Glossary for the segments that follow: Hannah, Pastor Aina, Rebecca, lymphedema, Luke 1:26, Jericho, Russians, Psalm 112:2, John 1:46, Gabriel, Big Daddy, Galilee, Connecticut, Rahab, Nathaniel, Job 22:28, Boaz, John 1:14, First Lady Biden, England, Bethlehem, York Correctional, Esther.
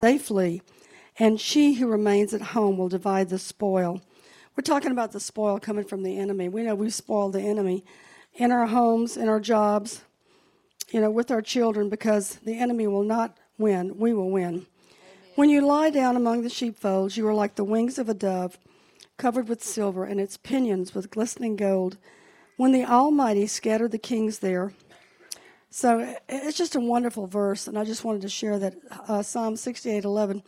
They flee, and she who remains at home will divide the spoil. We're talking about the spoil coming from the enemy. We know we've spoiled the enemy in our homes, in our jobs, you know, with our children, because the enemy will not win. We will win. Amen. When you lie down among the sheepfolds, you are like the wings of a dove covered with silver and its pinions with glistening gold. When the Almighty scattered the kings there. So it's just a wonderful verse, and I just wanted to share that. Psalm 68:11.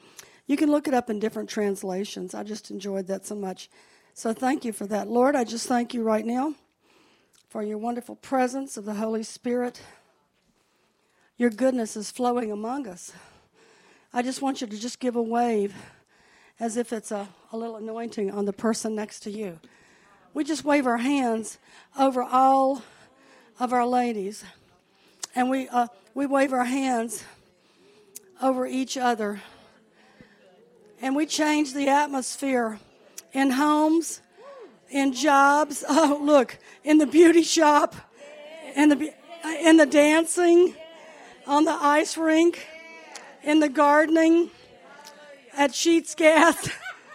You can look it up in different translations. I just enjoyed that so much. So thank you for that. Lord, I just thank you right now for your wonderful presence of the Holy Spirit. Your goodness is flowing among us. I just want you to just give a wave as if it's a little anointing on the person next to you. We just wave our hands over all of our ladies. And we wave our hands over each other. And we change the atmosphere in homes, in jobs. Oh, look, in the beauty shop, in the dancing, on the ice rink, in the gardening, at Sheets Gas.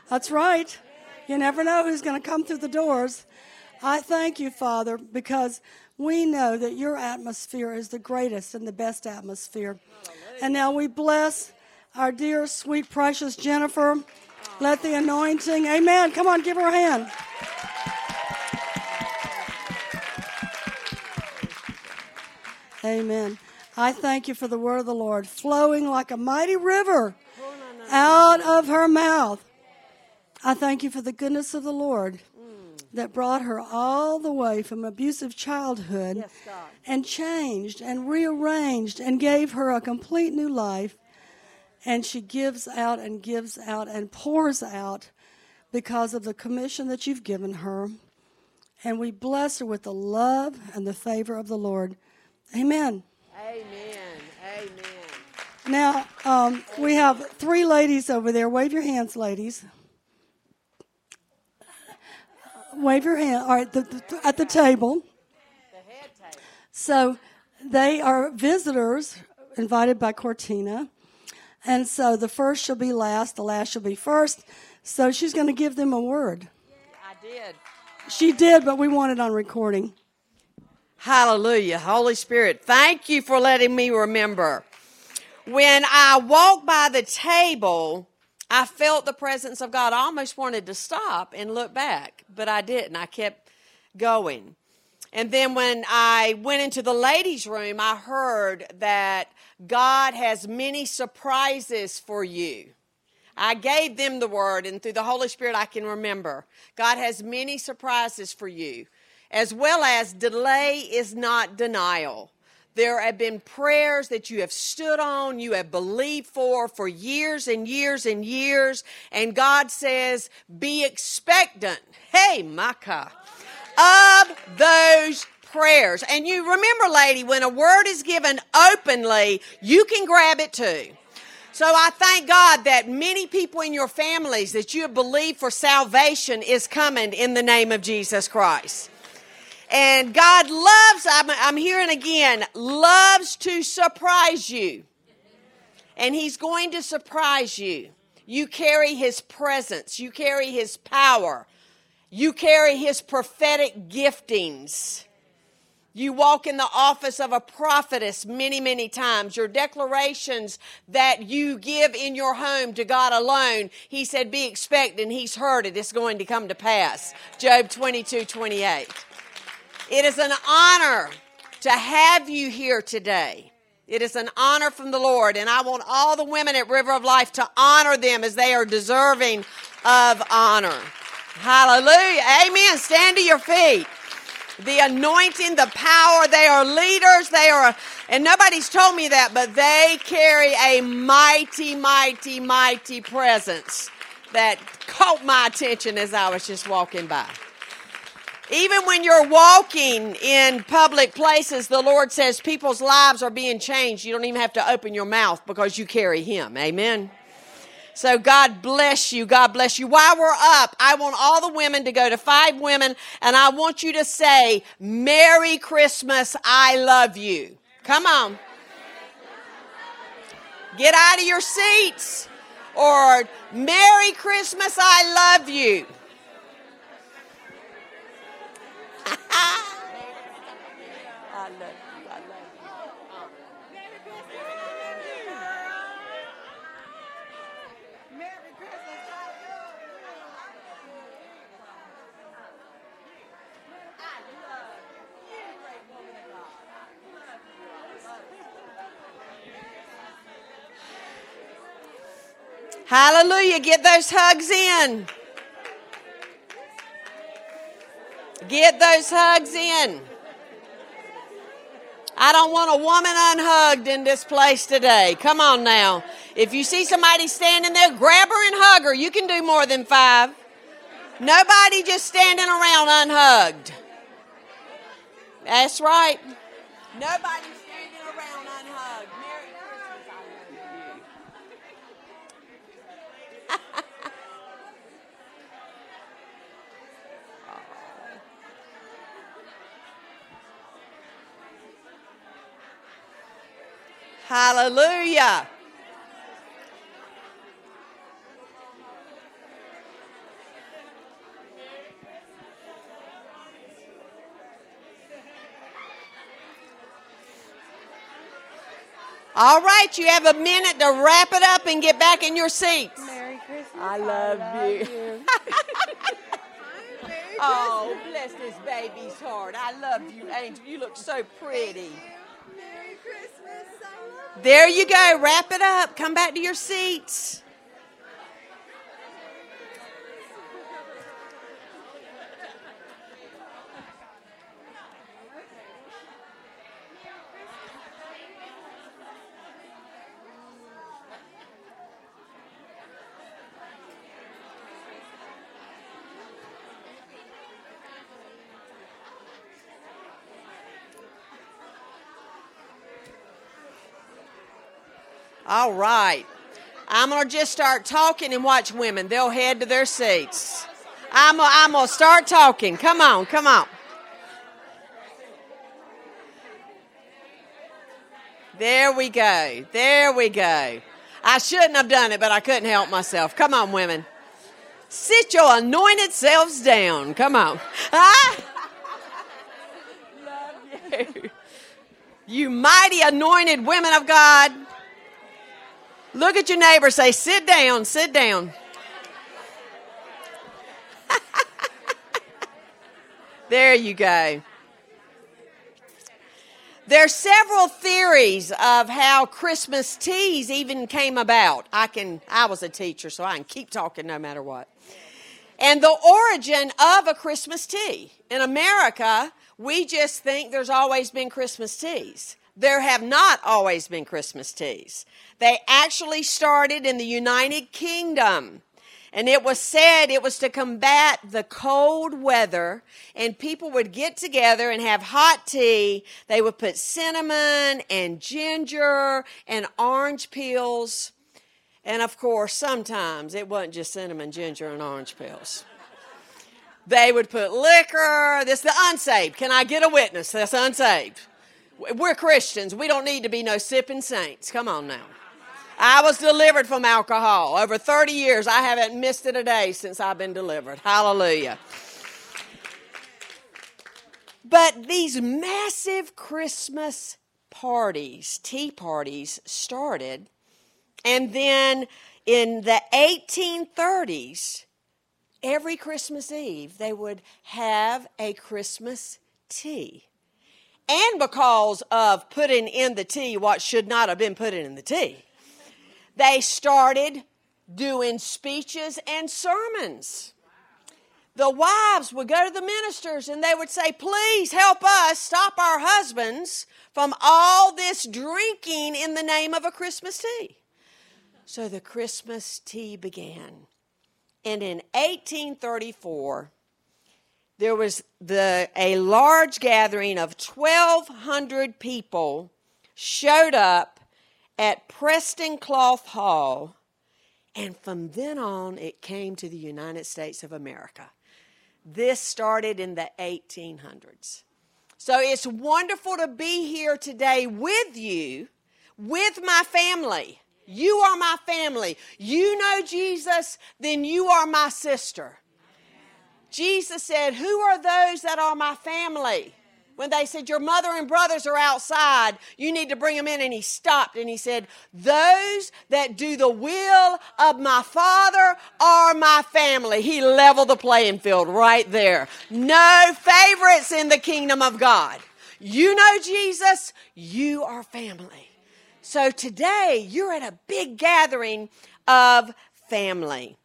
That's right. You never know who's going to come through the doors. I thank you, Father, because we know that your atmosphere is the greatest and the best atmosphere. And now we bless our dear, sweet, precious Jennifer. Let the anointing, amen. Come on, give her a hand. Amen. I thank you for the word of the Lord flowing like a mighty river out of her mouth. I thank you for the goodness of the Lord that brought her all the way from abusive childhood, yes, God, and changed and rearranged and gave her a complete new life. And she gives out and pours out because of the commission that you've given her. And we bless her with the love and the favor of the Lord. Amen. Amen. Amen. Now, we have three ladies over there. Wave your hands, ladies. Wave your hand. All right, at the table. The head table. So they are visitors invited by Cortina. And so the first shall be last, the last shall be first. So she's going to give them a word. I did. She did, but we want it on recording. Hallelujah. Holy Spirit, thank you for letting me remember. When I walked by the table, I felt the presence of God. I almost wanted to stop and look back, but I didn't. I kept going. And then when I went into the ladies' room, I heard that God has many surprises for you. I gave them the word, and through the Holy Spirit, I can remember. God has many surprises for you, as well as delay is not denial. There have been prayers that you have stood on, you have believed for years and years and years, and God says, be expectant. Hey, Micah, of those prayers. And you remember, lady, when a word is given openly, you can grab it too. So I thank God that many people in your families that you believe for salvation is coming in the name of Jesus Christ. And God loves, I'm hearing again, loves to surprise you. And he's going to surprise you. You carry his presence. You carry his power. You carry his prophetic giftings. You walk in the office of a prophetess many, many times. Your declarations that you give in your home to God alone, he said, be expectant. He's heard it. It's going to come to pass. Job 22:28. It is an honor to have you here today. It is an honor from the Lord, and I want all the women at River of Life to honor them as they are deserving of honor. Hallelujah. Amen. Stand to your feet. The anointing, the power, they are leaders. They are, and nobody's told me that, but they carry a mighty, mighty, mighty presence that caught my attention as I was just walking by. Even when you're walking in public places, the Lord says people's lives are being changed. You don't even have to open your mouth because you carry him. Amen. So God bless you. God bless you. While we're up, I want all the women to go to 5 women, and I want you to say, Merry Christmas, I love you. Come on. get out of your seats, or Merry Christmas, I love you. I love you, I love you. Hallelujah. Get those hugs in. Get those hugs in. I don't want a woman unhugged in this place today. Come on now. If you see somebody standing there, grab her and hug her. You can do more than five. Nobody just standing around unhugged. That's right. Nobody standing around unhugged. Merry Christmas. I love you. Hallelujah. All right, you have a minute to wrap it up and get back in your seats. Merry Christmas. I love you. Oh, bless this baby's heart. I love you, Angel. You look so pretty. Merry Christmas. I love you. There you go. Wrap it up. Come back to your seats. All right. I'm going to just start talking and watch women. They'll head to their seats. I'm going to start talking. Come on, come on. There we go. There we go. I shouldn't have done it, but I couldn't help myself. Come on, women. Sit your anointed selves down. Come on. Ah! Love you. You mighty anointed women of God. Look at your neighbor, say, sit down, sit down. There you go. There are several theories of how Christmas teas even came about. I was a teacher, so I can keep talking no matter what. And the origin of a Christmas tea. In America, we just think there's always been Christmas teas. There have not always been Christmas teas. They actually started in the United Kingdom, and it was said it was to combat the cold weather, and people would get together and have hot tea. They would put cinnamon and ginger and orange peels, and of course, sometimes it wasn't just cinnamon, ginger, and orange peels. They would put liquor. This is the unsaved. Can I get a witness? That's unsaved. We're Christians. We don't need to be no sipping saints. Come on now. I was delivered from alcohol. Over 30 years, I haven't missed it a day since I've been delivered. Hallelujah. But these massive Christmas parties, tea parties, started. And then in the 1830s, every Christmas Eve, they would have a Christmas tea. And because of putting in the tea what should not have been put in the tea, they started doing speeches and sermons. The wives would go to the ministers and they would say, please help us stop our husbands from all this drinking in the name of a Christmas tea. So the Christmas tea began. And in 1834... there was a large gathering of 1,200 people showed up at Preston Cloth Hall, and from then on it came to the United States of America. This started in the 1800s. So it's wonderful to be here today with you, with my family. You are my family. You know Jesus, then you are my sister. Jesus said, who are those that are my family? When they said, your mother and brothers are outside, you need to bring them in. And he stopped and he said, those that do the will of my Father are my family. He leveled the playing field right there. No favorites in the kingdom of God. You know Jesus, you are family. So today you're at a big gathering of family.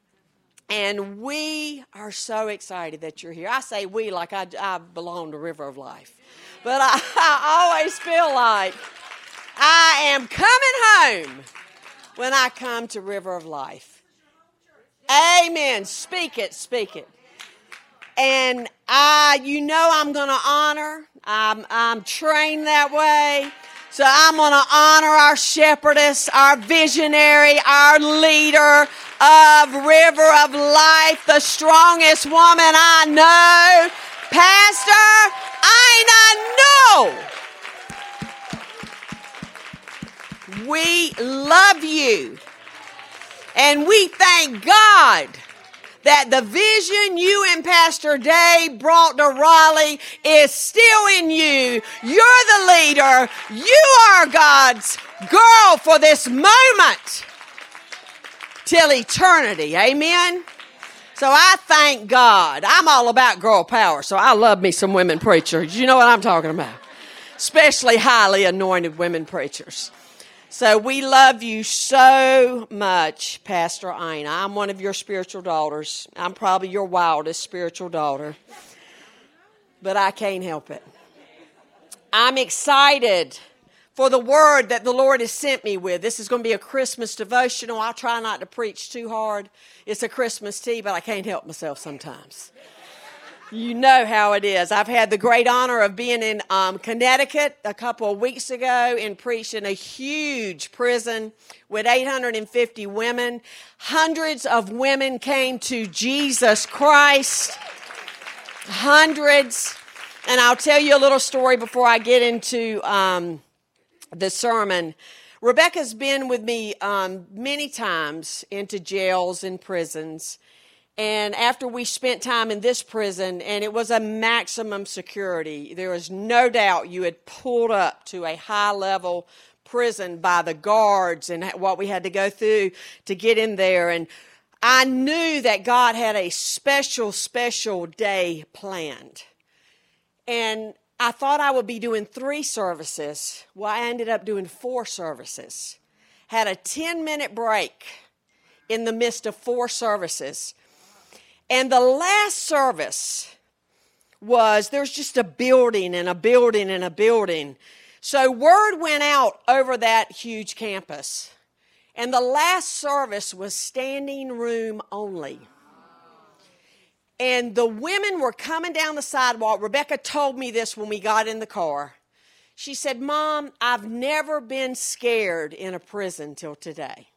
And we are so excited that you're here. I say we like I belong to River of Life. But I always feel like I am coming home when I come to River of Life. Amen. Speak it, speak it. And I'm going to honor. I'm trained that way. So I'm going to honor our shepherdess, our visionary, our leader of River of Life, the strongest woman I know, Pastor Aina. We love you. And we thank God that the vision you and Pastor Dave brought to Raleigh is still in you. You're the leader. You are God's girl for this moment till eternity. Amen? So I thank God. I'm all about girl power, so I love me some women preachers. You know what I'm talking about. Especially highly anointed women preachers. So we love you so much, Pastor Aina. I'm one of your spiritual daughters. I'm probably your wildest spiritual daughter. But I can't help it. I'm excited for the word that the Lord has sent me with. This is going to be a Christmas devotional. I try not to preach too hard. It's a Christmas tea, but I can't help myself sometimes. You know how it is. I've had the great honor of being in Connecticut a couple of weeks ago and preached in a huge prison with 850 women. Hundreds of women came to Jesus Christ. Hundreds. And I'll tell you a little story before I get into the sermon. Rebecca's been with me many times into jails and prisons. And after we spent time in this prison, and it was a maximum security, there was no doubt you had pulled up to a high-level prison by the guards and what we had to go through to get in there. And I knew that God had a special, special day planned. And I thought I would be doing 3 services. Well, I ended up doing 4 services. Had a 10-minute break in the midst of 4 services. And the last service was, there's just a building and a building and a building. So word went out over that huge campus. And the last service was standing room only. And the women were coming down the sidewalk. Rebecca told me this when we got in the car. She said, Mom, I've never been scared in a prison till today.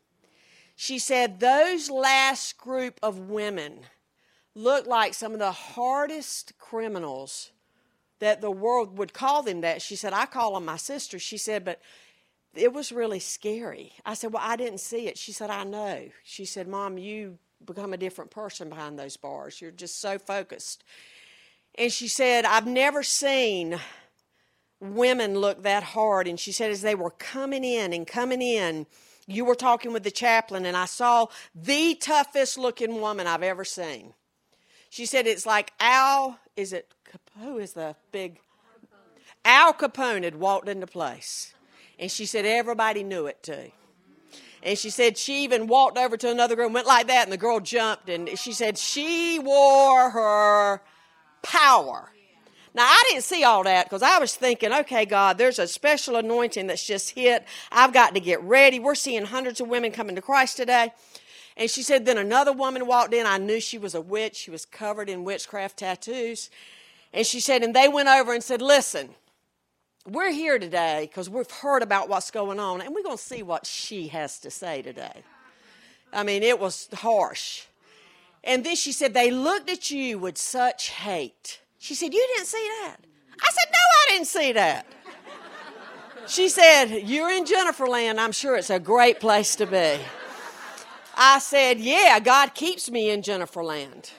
She said, those last group of women looked like some of the hardest criminals that the world would call them that. She said, I call them my sisters. She said, but it was really scary. I said, well, I didn't see it. She said, I know. She said, Mom, you become a different person behind those bars. You're just so focused. And she said, I've never seen women look that hard. And she said, as they were coming in and coming in, you were talking with the chaplain, and I saw the toughest looking woman I've ever seen. She said it's like Al Capone had walked into place. And she said everybody knew it too. And she said she even walked over to another girl and went like that, and the girl jumped, and she said she wore her power. Now, I didn't see all that because I was thinking, okay, God, there's a special anointing that's just hit. I've got to get ready. We're seeing hundreds of women coming to Christ today. And she said, then another woman walked in. I knew she was a witch. She was covered in witchcraft tattoos. And she said, and they went over and said, listen, we're here today because we've heard about what's going on, and we're going to see what she has to say today. I mean, it was harsh. And then she said, they looked at you with such hate. She said, you didn't see that? I said, no, I didn't see that. She said, "You're in Jenniferland. I'm sure it's a great place to be." I said, "Yeah, God keeps me in Jenniferland."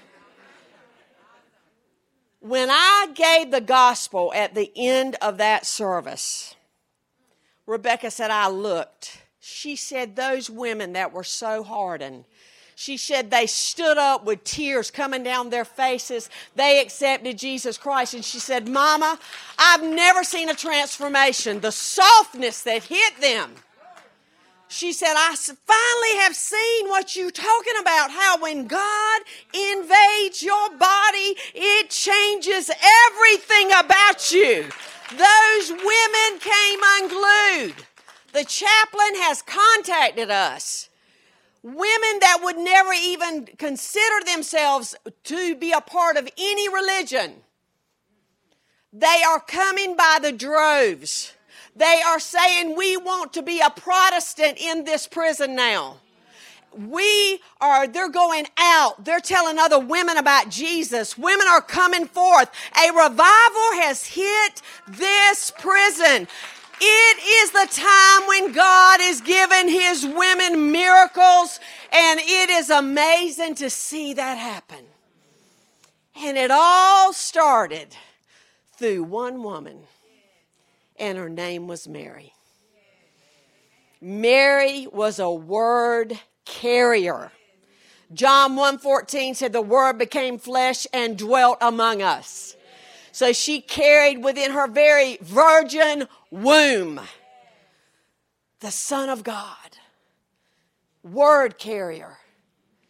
When I gave the gospel at the end of that service, Rebecca said, "I looked." She said, "Those women that were so hardened," she said, "they stood up with tears coming down their faces. They accepted Jesus Christ." And she said, "Mama, I've never seen a transformation, the softness that hit them." She said, "I finally have seen what you're talking about, how when God invades your body, it changes everything about you." Those women came unglued. The chaplain has contacted us. Women that would never even consider themselves to be a part of any religion. They are coming by the droves. They are saying, "We want to be a Protestant in this prison now." They're going out. They're telling other women about Jesus. Women are coming forth. A revival has hit this prison. It is the time when God is giving his women miracles, and it is amazing to see that happen. And it all started through one woman. And her name was Mary. Mary was a word carrier. John 1:14 said, "The Word became flesh and dwelt among us." So she carried within her very virgin womb the Son of God. Word carrier.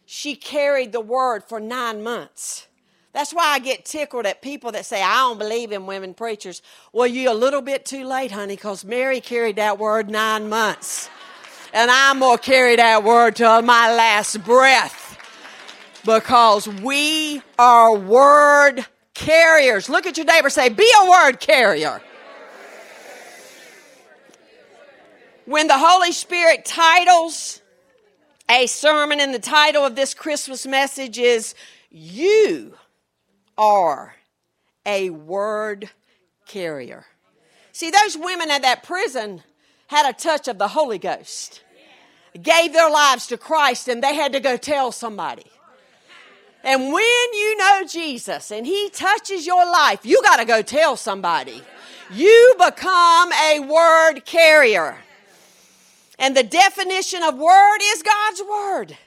She carried the Word for 9 months. That's why I get tickled at people that say, "I don't believe in women preachers." Well, you're a little bit too late, honey, because Mary carried that word 9 months. And I'm going to carry that word till my last breath, because we are word carriers. Look at your neighbor and say, "Be a word carrier." When the Holy Spirit titles a sermon, and the title of this Christmas message is, "You are a word carrier." See, those women at that prison had a touch of the Holy Ghost, gave their lives to Christ, and they had to go tell somebody. And when you know Jesus and he touches your life, you got to go tell somebody. You become a word carrier. And the definition of word is God's word.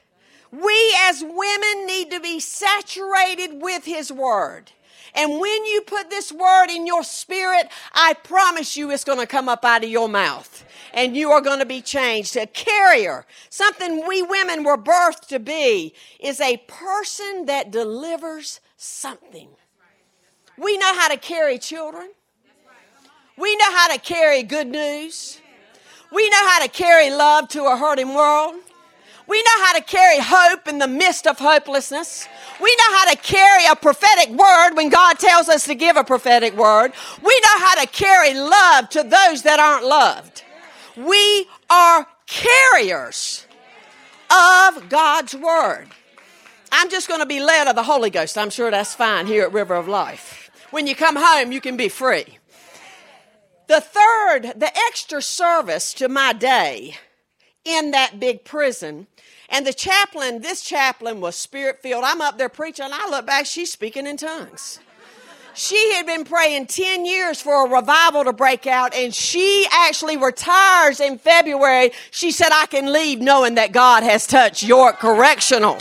We as women need to be saturated with his word. And when you put this word in your spirit, I promise you it's going to come up out of your mouth. And you are going to be changed. A carrier, something we women were birthed to be, is a person that delivers something. We know how to carry children. We know how to carry good news. We know how to carry love to a hurting world. We know how to carry hope in the midst of hopelessness. We know how to carry a prophetic word when God tells us to give a prophetic word. We know how to carry love to those that aren't loved. We are carriers of God's word. I'm just going to be led of the Holy Ghost. I'm sure that's fine here at River of Life. When you come home, you can be free. The extra service to my day in that big prison. And this chaplain was spirit-filled. I'm up there preaching, and I look back, she's speaking in tongues. She had been praying 10 years for a revival to break out, and she actually retires in February. She said, "I can leave knowing that God has touched York Correctional."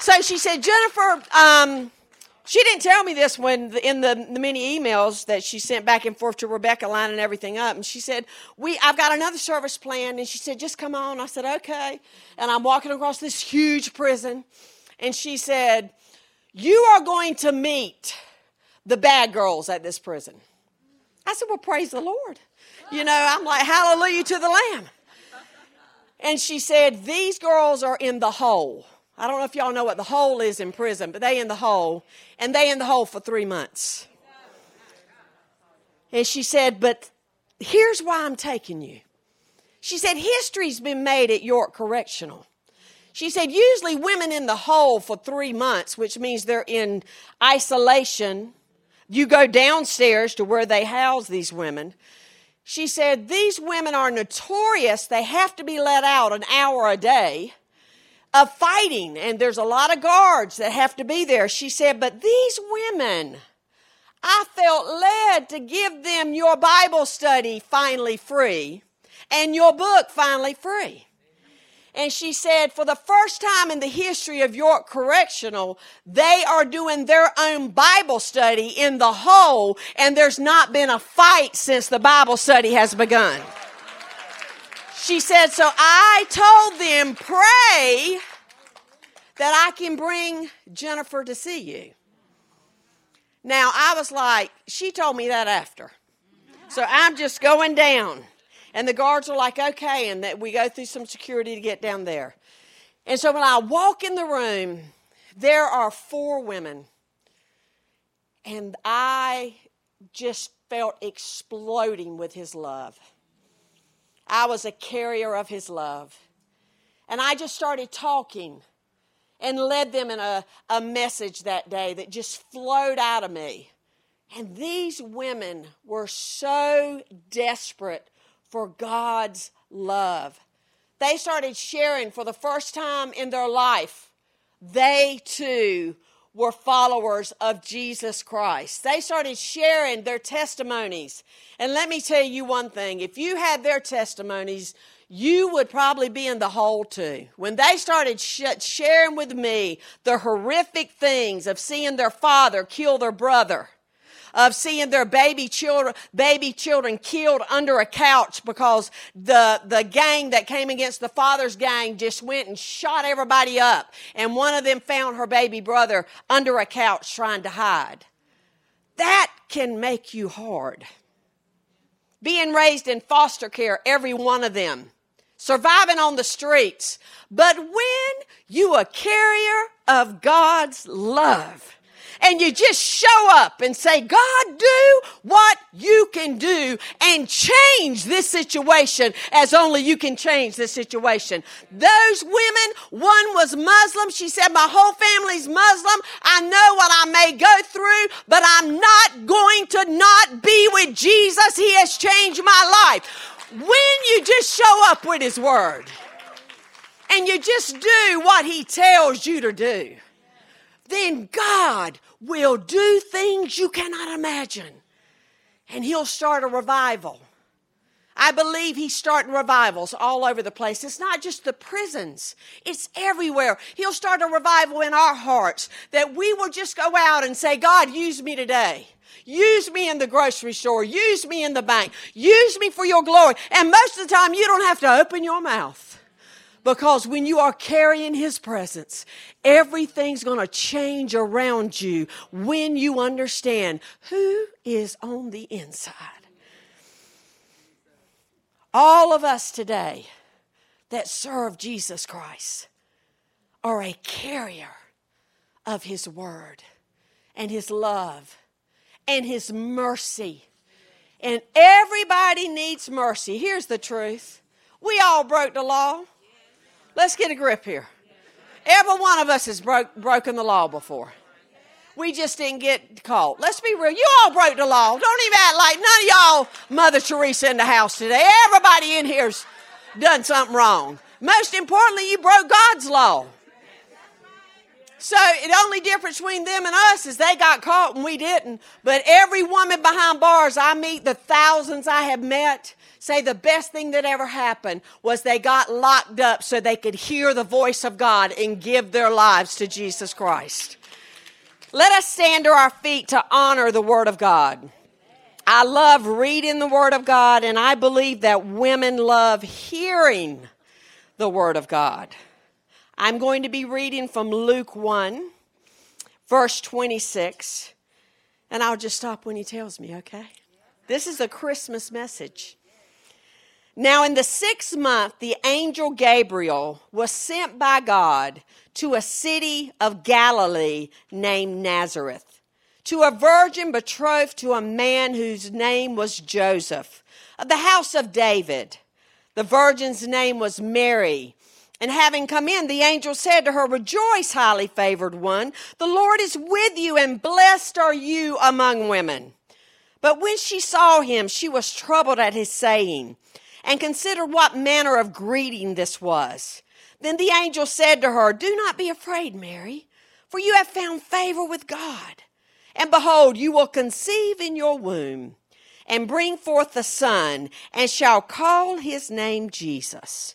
So she said, "Jennifer," she didn't tell me this when in the many emails that she sent back and forth to Rebecca, lining everything up. And she said, I've got another service planned." And she said, "Just come on." I said, "Okay." And I'm walking across this huge prison. And she said, "You are going to meet the bad girls at this prison." I said, "Well, praise the Lord." You know, I'm like, hallelujah to the Lamb. And she said, "These girls are in the hole." I don't know if y'all know what the hole is in prison, but they in the hole, and they in the hole for 3 months. And she said, "But here's why I'm taking you." She said, "History's been made at York Correctional." She said, "Usually women in the hole for 3 months, which means they're in isolation. You go downstairs to where they house these women." She said, these women are notorious. They have to be let out an hour a day of fighting, and there's a lot of guards that have to be there. She said, but these women, I felt led to give them your Bible study finally free and your book finally free. And she said, for the first time in the history of York Correctional, they are doing their own Bible study in the hole, and there's not been a fight since the Bible study has begun. She said, so I told them, pray that I can bring Jennifer to see you. Now, I was like, she told me that after. So I'm just going down. And the guards are like, okay, and that we go through some security to get down there. And so when I walk in the room, there are four women. And I just felt exploding with his love. I was a carrier of his love. And I just started talking and led them in a message that day that just flowed out of me. And these women were so desperate for God's love. They started sharing for the first time in their life. They too were followers of Jesus Christ. They started sharing their testimonies. And let me tell you one thing. If you had their testimonies, you would probably be in the hole too. When they started sharing with me the horrific things of seeing their father kill their brother, of seeing their baby children killed under a couch because the gang that came against the father's gang just went and shot everybody up. And one of them found her baby brother under a couch trying to hide. That can make you hard. Being raised in foster care, every one of them. Surviving on the streets. But when you are a carrier of God's love, and you just show up and say, God, do what you can do and change this situation as only you can change this situation. Those women, one was Muslim. She said, my whole family's Muslim. I know what I may go through, but I'm not going to not be with Jesus. He has changed my life. When you just show up with his word and you just do what he tells you to do, then God will do things you cannot imagine. And he'll start a revival. I believe he's starting revivals all over the place. It's not just the prisons. It's everywhere. He'll start a revival in our hearts that we will just go out and say, God, use me today. Use me in the grocery store. Use me in the bank. Use me for your glory. And most of the time, you don't have to open your mouth. Because when you are carrying his presence, everything's going to change around you when you understand who is on the inside. All of us today that serve Jesus Christ are a carrier of his word and his love and his mercy. And everybody needs mercy. Here's the truth. We all broke the law. Let's get a grip here. Every one of us has broken the law before. We just didn't get caught. Let's be real. You all broke the law. Don't even act like none of y'all Mother Teresa in the house today. Everybody in here's done something wrong. Most importantly, you broke God's law. So the only difference between them and us is they got caught and we didn't. But every woman behind bars I meet, the thousands I have met, say the best thing that ever happened was they got locked up so they could hear the voice of God and give their lives to Jesus Christ. Let us stand to our feet to honor the Word of God. I love reading the Word of God, and I believe that women love hearing the Word of God. I'm going to be reading from Luke 1, verse 26, and I'll just stop when he tells me, okay? This is a Christmas message. Now in the 6th month, the angel Gabriel was sent by God to a city of Galilee named Nazareth, to a virgin betrothed to a man whose name was Joseph, of the house of David. The virgin's name was Mary. And having come in, the angel said to her, Rejoice, highly favored one, the Lord is with you, and blessed are you among women. But when she saw him, she was troubled at his saying, and considered what manner of greeting this was. Then the angel said to her, Do not be afraid, Mary, for you have found favor with God. And behold, you will conceive in your womb, and bring forth a son, and shall call his name Jesus.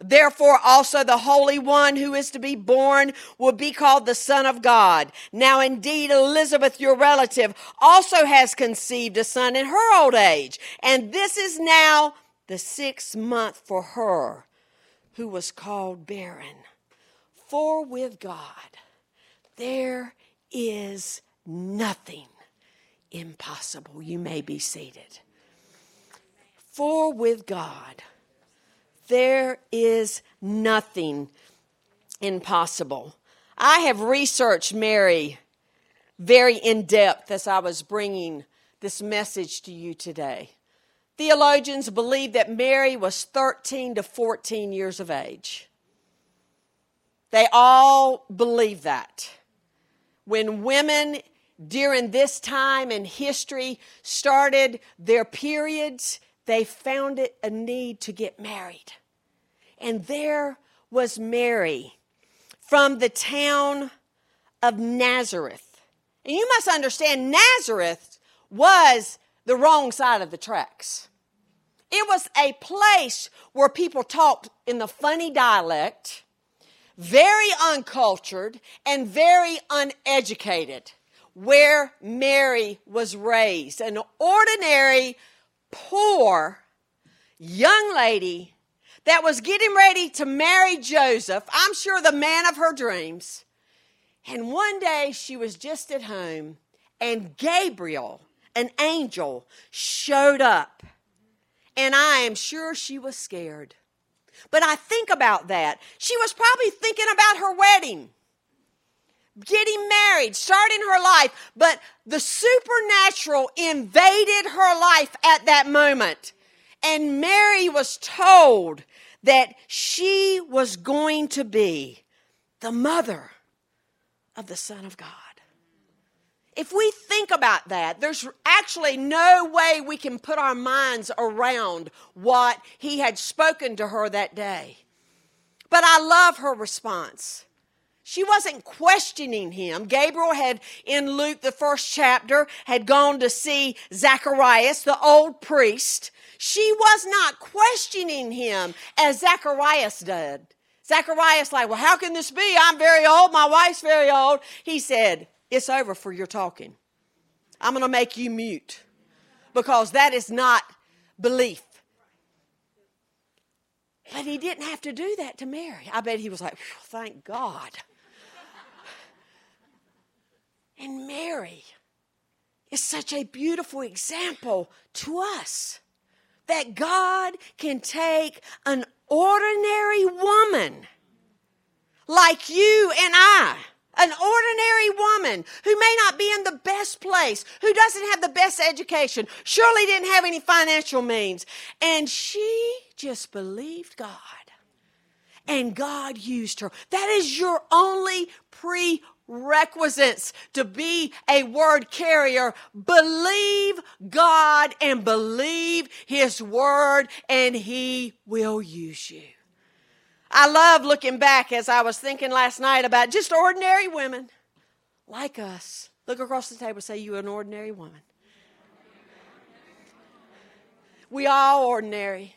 Therefore also the Holy One who is to be born will be called the Son of God. Now indeed Elizabeth, your relative, also has conceived a son in her old age, and this is now the 6th month for her who was called barren. For with God there is nothing impossible. You may be seated. For with God there is nothing impossible. I have researched Mary very in depth as I was bringing this message to you today. Theologians believe that Mary was 13 to 14 years of age. They all believe that. When women during this time in history started their periods, they found it a need to get married. And there was Mary from the town of Nazareth. And you must understand, Nazareth was the wrong side of the tracks. It was a place where people talked in the funny dialect, very uncultured and very uneducated, where Mary was raised, an ordinary poor young lady that was getting ready to marry Joseph, I'm sure the man of her dreams. And one day she was just at home, and Gabriel, an angel, showed up. And I am sure she was scared. But I think about that. She was probably thinking about her wedding, getting married, starting her life, but the supernatural invaded her life at that moment. And Mary was told that she was going to be the mother of the Son of God. If we think about that, there's actually no way we can put our minds around what he had spoken to her that day. But I love her response. She wasn't questioning him. Gabriel had, in Luke, the 1st chapter, had gone to see Zacharias, the old priest. She was not questioning him as Zacharias did. Zacharias like, well, how can this be? I'm very old. My wife's very old. He said, it's over for your talking. I'm going to make you mute, because that is not belief. But he didn't have to do that to Mary. I bet he was like, thank God. And Mary is such a beautiful example to us that God can take an ordinary woman like you and I, an ordinary woman who may not be in the best place, who doesn't have the best education, surely didn't have any financial means, and she just believed God. And God used her. That is your only prerequisites to be a word carrier. Believe God and believe his word, and he will use you. I love looking back as I was thinking last night about just ordinary women like us. Look across the table and say, you're an ordinary woman. We all ordinary.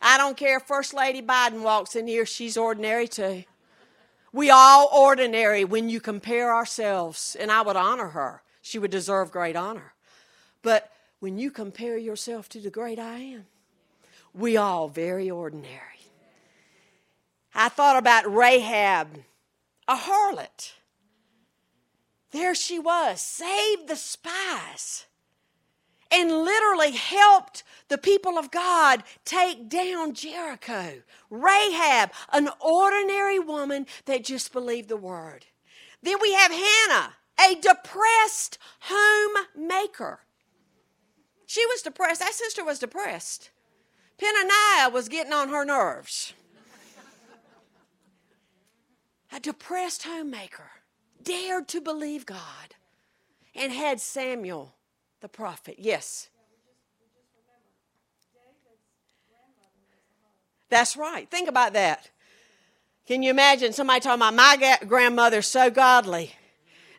I don't care if First Lady Biden walks in here, she's ordinary too. We all ordinary when you compare ourselves, and I would honor her. She would deserve great honor. But when you compare yourself to the great I am, we all very ordinary. I thought about Rahab, a harlot. There she was, saved the spies. and literally helped the people of God take down Jericho. Rahab, an ordinary woman that just believed the word. Then we have Hannah, a depressed homemaker. She was depressed. That sister was depressed. Penaniah was getting on her nerves. A depressed homemaker dared to believe God and had Samuel the prophet. Yes. That's right. Think about that. Can you imagine somebody talking about my grandmother's so godly?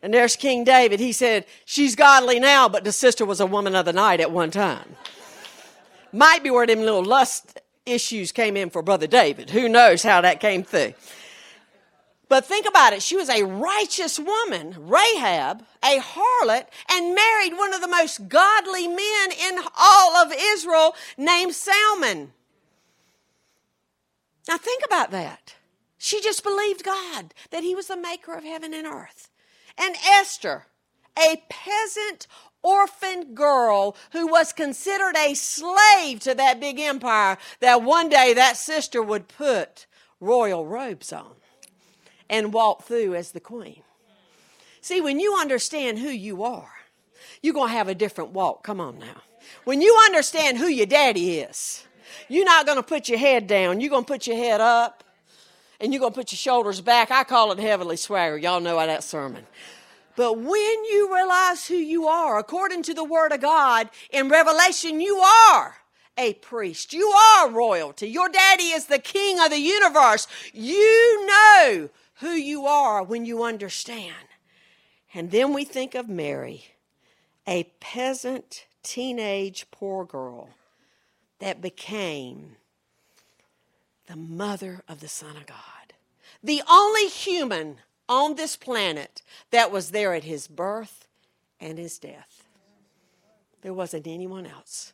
And there's King David. He said, she's godly now, but the sister was a woman of the night at one time. Might be where them little lust issues came in for Brother David. Who knows how that came through. But think about it. She was a righteous woman, Rahab, a harlot, and married one of the most godly men in all of Israel named Salmon. Now think about that. She just believed God, that he was the maker of heaven and earth. And Esther, a peasant orphan girl who was considered a slave to that big empire, that one day that sister would put royal robes on and walk through as the queen. See, when you understand who you are, you're going to have a different walk. Come on now. When you understand who your daddy is, you're not going to put your head down. You're going to put your head up, and you're going to put your shoulders back. I call it heavenly swagger. Y'all know that sermon. But when you realize who you are, according to the Word of God, in Revelation, you are a priest. You are royalty. Your daddy is the king of the universe. You know who you are when you understand. And then we think of Mary, a peasant teenage poor girl that became the mother of the Son of God. The only human on this planet that was there at his birth and his death. There wasn't anyone else.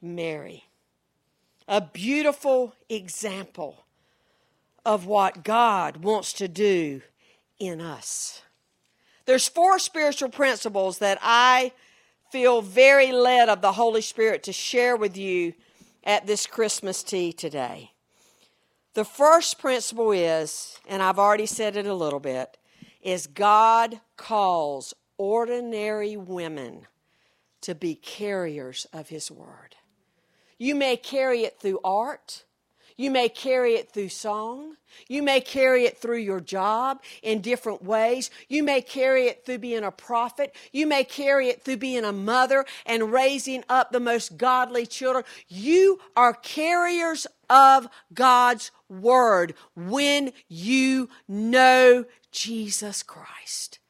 Mary. A beautiful example of what God wants to do in us. There's 4 spiritual principles that I feel very led of the Holy Spirit to share with you at this Christmas tea today. The first principle is, and I've already said it a little bit, is God calls ordinary women to be carriers of his word. You may carry it through art. You may carry it through song. You may carry it through your job in different ways. You may carry it through being a prophet. You may carry it through being a mother and raising up the most godly children. You are carriers of God's word when you know Jesus Christ.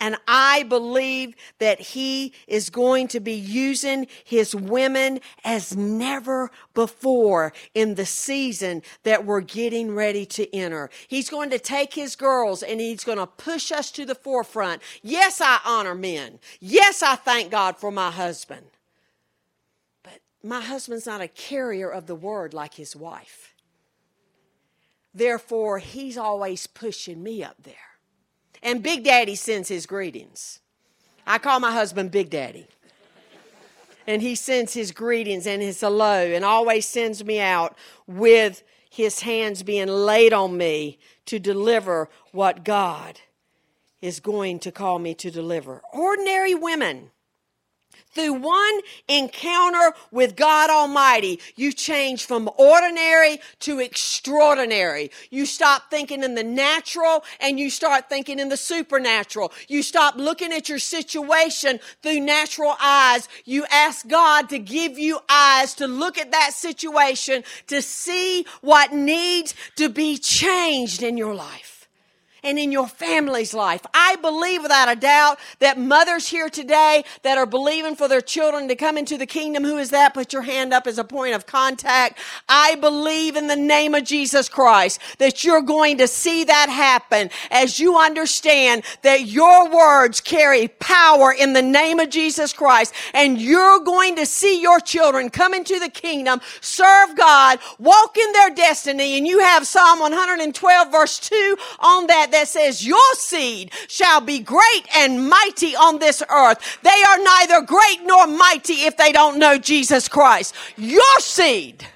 And I believe that he is going to be using his women as never before in the season that we're getting ready to enter. He's going to take his girls and he's going to push us to the forefront. Yes, I honor men. Yes, I thank God for my husband. But my husband's not a carrier of the word like his wife. Therefore, he's always pushing me up there. And Big Daddy sends his greetings. I call my husband Big Daddy. And he sends his greetings and his hello and always sends me out with his hands being laid on me to deliver what God is going to call me to deliver. Ordinary women. Through one encounter with God Almighty, you change from ordinary to extraordinary. You stop thinking in the natural and you start thinking in the supernatural. You stop looking at your situation through natural eyes. You ask God to give you eyes to look at that situation, to see what needs to be changed in your life. And in your family's life. I believe without a doubt that mothers here today that are believing for their children to come into the kingdom, who is that? Put your hand up as a point of contact. I believe in the name of Jesus Christ that you're going to see that happen as you understand that your words carry power in the name of Jesus Christ, and you're going to see your children come into the kingdom, serve God, walk in their destiny, and you have Psalm 112 verse 2 on that. that says your seed shall be great and mighty on this earth. They are neither great nor mighty if they don't know Jesus Christ. Your seed.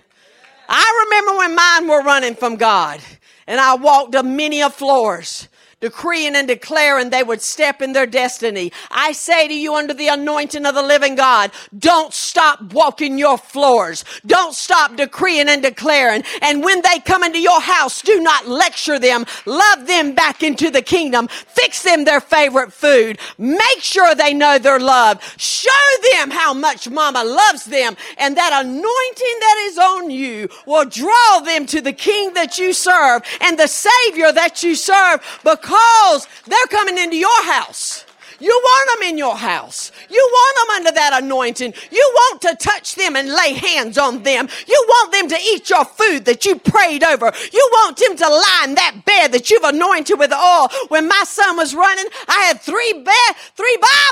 I remember when mine were running from God, and I walked a many of floors, decreeing and declaring they would step in their destiny. I say to you, under the anointing of the living God, don't stop walking your floors. Don't stop decreeing and declaring. And when they come into your house, do not lecture them. Love them back into the kingdom. Fix them their favorite food. Make sure they know they're loved. Show them how much mama loves them. And that anointing that is on you will draw them to the king that you serve and the savior that you serve, because they're coming into your house. You want them in your house. You want them under that anointing. You want to touch them and lay hands on them. You want them to eat your food that you prayed over. You want them to lie in that bed that you've anointed with oil. When my son was running, I had three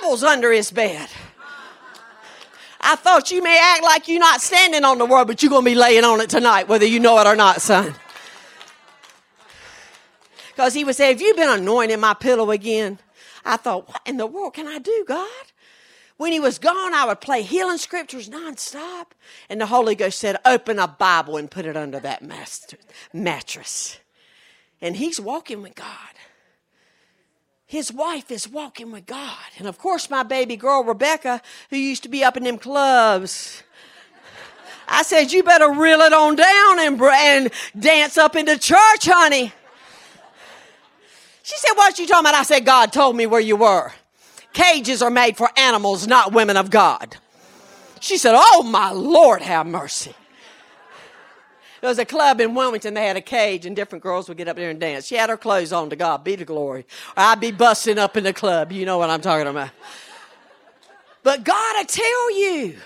Bibles under his bed. I thought, you may act like you're not standing on the word, but you're going to be laying on it tonight, whether you know it or not, son. Because he would say, have you been anointing my pillow again? I thought, what in the world can I do, God? When he was gone, I would play healing scriptures nonstop. And the Holy Ghost said, open a Bible and put it under that mattress. And he's walking with God. His wife is walking with God. And of course, my baby girl, Rebecca, who used to be up in them clubs, I said, you better reel it on down and dance up into church, honey. She said, what are you talking about? I said, God told me where you were. Cages are made for animals, not women of God. She said, oh, my Lord, have mercy. There was a club in Wilmington. They had a cage, and different girls would get up there and dance. She had her clothes on, to God be the glory. Or I'd be busting up in the club. You know what I'm talking about. But God, I tell you.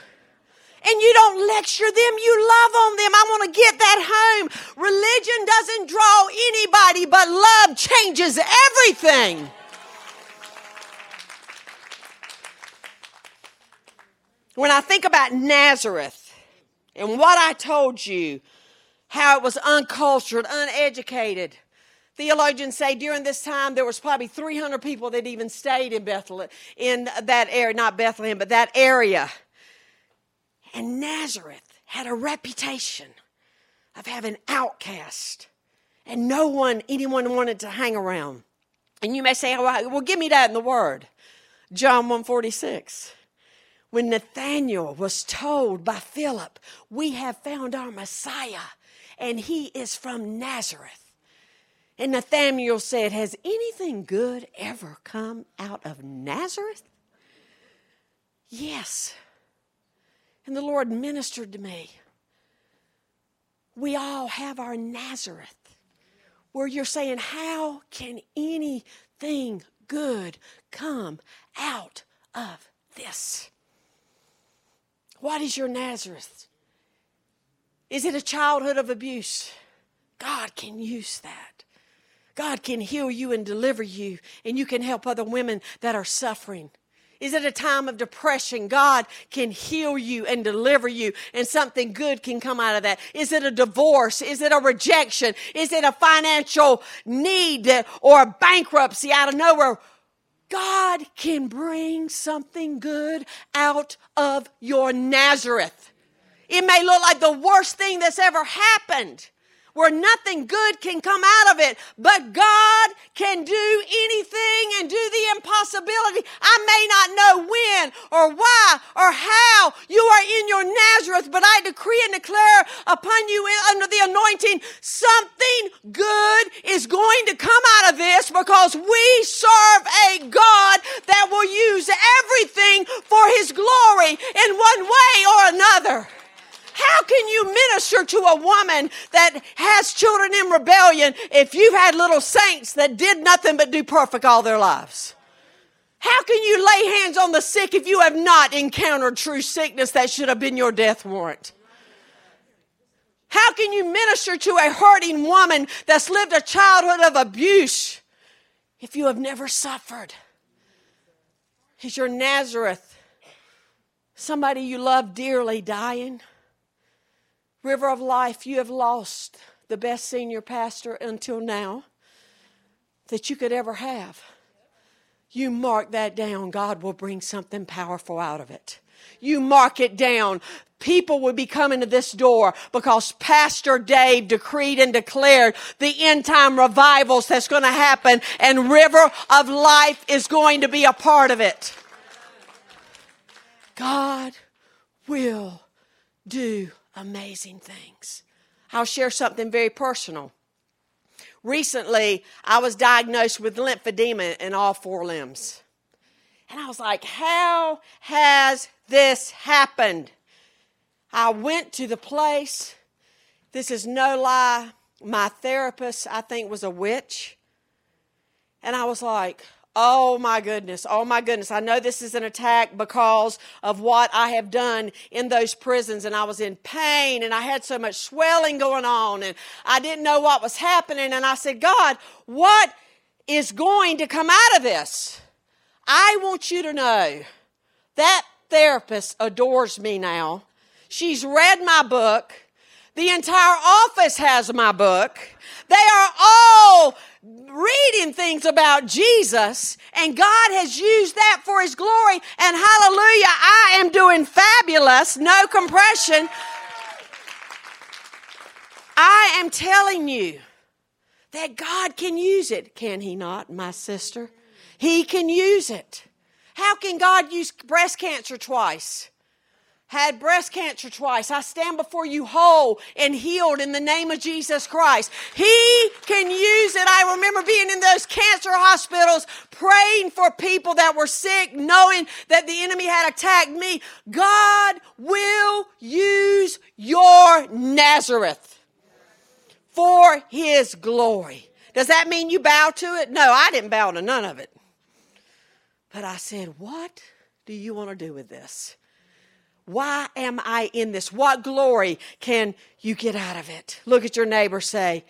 And you don't lecture them. You love on them. I want to get that home. Religion doesn't draw anybody, but love changes everything. When I think about Nazareth and what I told you, how it was uncultured, uneducated. Theologians say during this time there was probably 300 people that even stayed in Bethlehem, in that area, not Bethlehem, but that area. And Nazareth had a reputation of having outcast, and no one, anyone wanted to hang around. And you may say, well, give me that in the Word. John 1:46. When Nathanael was told by Philip, we have found our Messiah, and he is from Nazareth. And Nathanael said, has anything good ever come out of Nazareth? Yes. And the Lord ministered to me. We all have our Nazareth, where you're saying, how can anything good come out of this? What is your Nazareth? Is it a childhood of abuse? God can use that. God can heal you and deliver you, and you can help other women that are suffering. Is it a time of depression? God can heal you and deliver you, and something good can come out of that. Is it a divorce? Is it a rejection? Is it a financial need or a bankruptcy out of nowhere? God can bring something good out of your Nazareth. It may look like the worst thing that's ever happened, where nothing good can come out of it. But God can do anything and do the impossibility. I may not know when or why or how you are in your Nazareth, but I decree and declare upon you under the anointing, something good is going to come out of this, because we serve a God that will use everything for his glory in one way or another. How can you minister to a woman that has children in rebellion if you've had little saints that did nothing but do perfect all their lives? How can you lay hands on the sick if you have not encountered true sickness that should have been your death warrant? How can you minister to a hurting woman that's lived a childhood of abuse if you have never suffered? Is your Nazareth somebody you love dearly dying? River of Life, you have lost the best senior pastor until now. that you could ever have. You mark that down, God will bring something powerful out of it. You mark it down. People would be coming to this door because Pastor Dave decreed and declared the end time revivals that's going to happen, and River of Life is going to be a part of it. God will do amazing things. I'll share something very personal. Recently, I was diagnosed with lymphedema in all four limbs. And I was like, how has this happened? I went to the place. This is no lie. My therapist, I think, was a witch. And I was like, oh my goodness. I know this is an attack because of what I have done in those prisons. And I was in pain and I had so much swelling going on and I didn't know what was happening. And I said, God, what is going to come out of this? I want you to know that therapist adores me now. She's read my book. The entire office has my book. They are all reading things about Jesus, and God has used that for His glory. And hallelujah, I am doing fabulous, no compression. I am telling you that God can use it. Can He not, my sister? He can use it. How can God use breast cancer twice? Had breast cancer twice. I stand before you whole and healed in the name of Jesus Christ. He can use it. I remember being in those cancer hospitals praying for people that were sick, knowing that the enemy had attacked me. God will use your Nazareth for His glory. Does that mean you bow to it? No, I didn't bow to none of it. But I said, what do you want to do with this? Why am I in this? What glory can you get out of it? Look at your neighbor, say,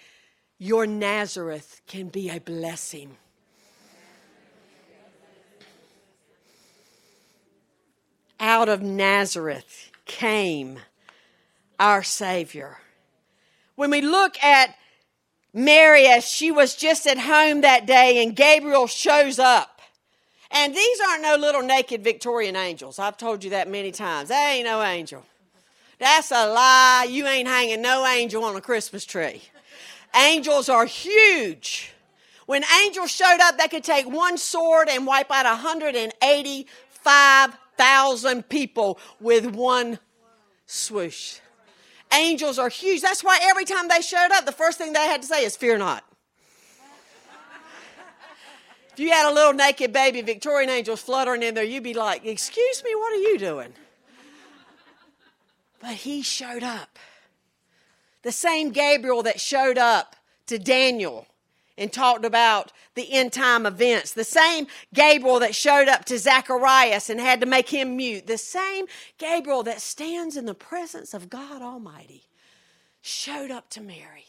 your Nazareth can be a blessing. Out of Nazareth came our Savior. When we look at Mary, as she was just at home that day and Gabriel shows up. And these aren't no little naked Victorian angels. I've told you that many times. That ain't no angel. That's a lie. You ain't hanging no angel on a Christmas tree. Angels are huge. When angels showed up, they could take one sword and wipe out 185,000 people with one swoosh. Angels are huge. That's why every time they showed up, the first thing they had to say is, fear not. If you had a little naked baby Victorian angels fluttering in there, you'd be like, excuse me, what are you doing? But He showed up. The same Gabriel that showed up to Daniel and talked about the end time events. The same Gabriel that showed up to Zacharias and had to make him mute. The same Gabriel that stands in the presence of God Almighty showed up to Mary.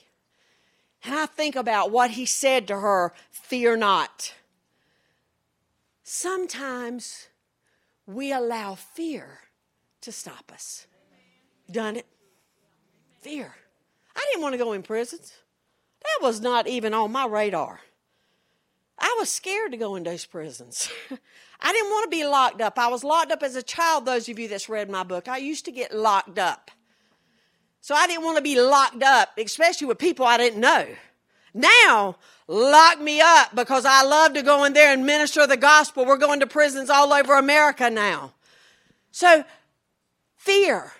And I think about what he said to her, fear not. Sometimes we allow fear to stop us. Done it? Fear. I didn't want to go in prisons. That was not even on my radar. I was scared to go in those prisons. I didn't want to be locked up. I was locked up as a child, those of you that's read my book. I used to get locked up. So I didn't want to be locked up, especially with people I didn't know. Now, lock me up because I love to go in there and minister the gospel. We're going to prisons all over America now. So, fear.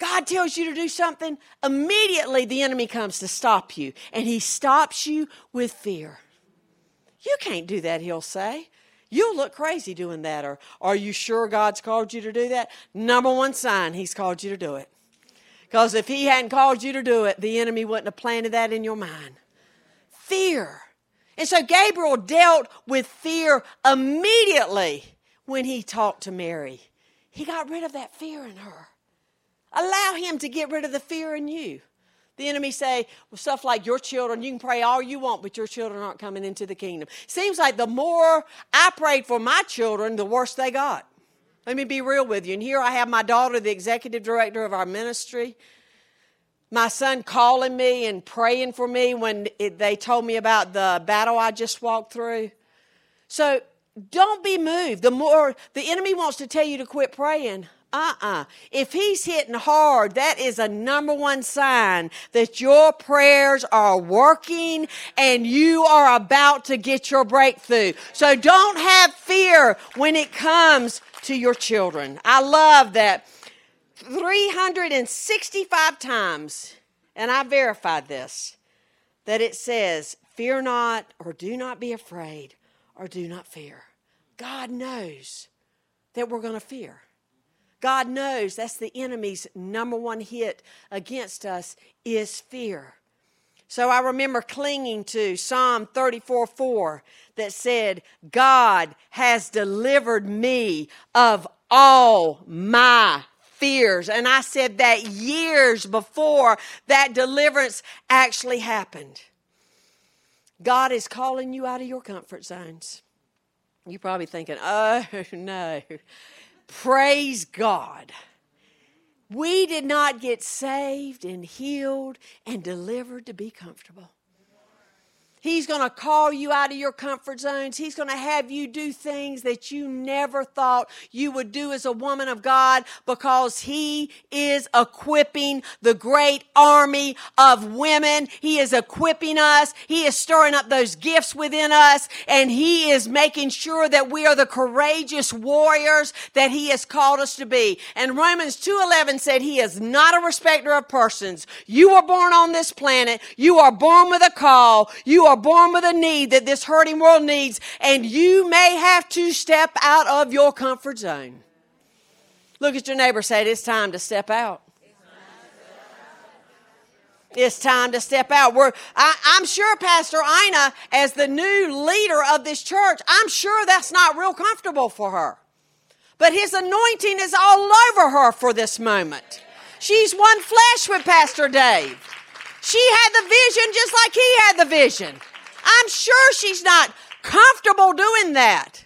God tells you to do something, immediately the enemy comes to stop you. And he stops you with fear. You can't do that, he'll say. You'll look crazy doing that. Or, are you sure God's called you to do that? Number one sign, He's called you to do it. Because if He hadn't called you to do it, the enemy wouldn't have planted that in your mind. Fear. And so Gabriel dealt with fear immediately when he talked to Mary. He got rid of that fear in her. Allow him to get rid of the fear in you. The enemy say, well, stuff like your children, you can pray all you want, but your children aren't coming into the kingdom. Seems like the more I prayed for my children, the worse they got. Let me be real with you. And here I have my daughter, the executive director of our ministry. my son calling me and praying for me when they told me about the battle I just walked through. So don't be moved. The more the enemy wants to tell you to quit praying, if he's hitting hard, that is a number one sign that your prayers are working and you are about to get your breakthrough. So don't have fear when it comes to your children. I love that. 365 times, and I verified this, that it says, fear not, or do not be afraid, or do not fear. God knows that we're going to fear. God knows that's the enemy's number one hit against us is fear. So I remember clinging to Psalm 34:4 that said, God has delivered me of all my fears. And I said that years before that deliverance actually happened. God is calling you out of your comfort zones. You're probably thinking, oh no. Praise God. We did not get saved and healed and delivered to be comfortable. He's going to call you out of your comfort zones. He's going to have you do things that you never thought you would do as a woman of God, because he is equipping the great army of women. He is equipping us. He is stirring up those gifts within us, and he is making sure that we are the courageous warriors that he has called us to be. And Romans 2:11 said he is not a respecter of persons. You were born on this planet. You are born with a call. You are born with a need that this hurting world needs, and you may have to step out of your comfort zone. Look at your neighbor and say, it's time to step out. It's time to step out. I'm sure Pastor Aina, as the new leader of this church, I'm sure that's not real comfortable for her. But his anointing is all over her for this moment. She's one flesh with Pastor Dave. She had the vision just like he had the vision. I'm sure she's not comfortable doing that,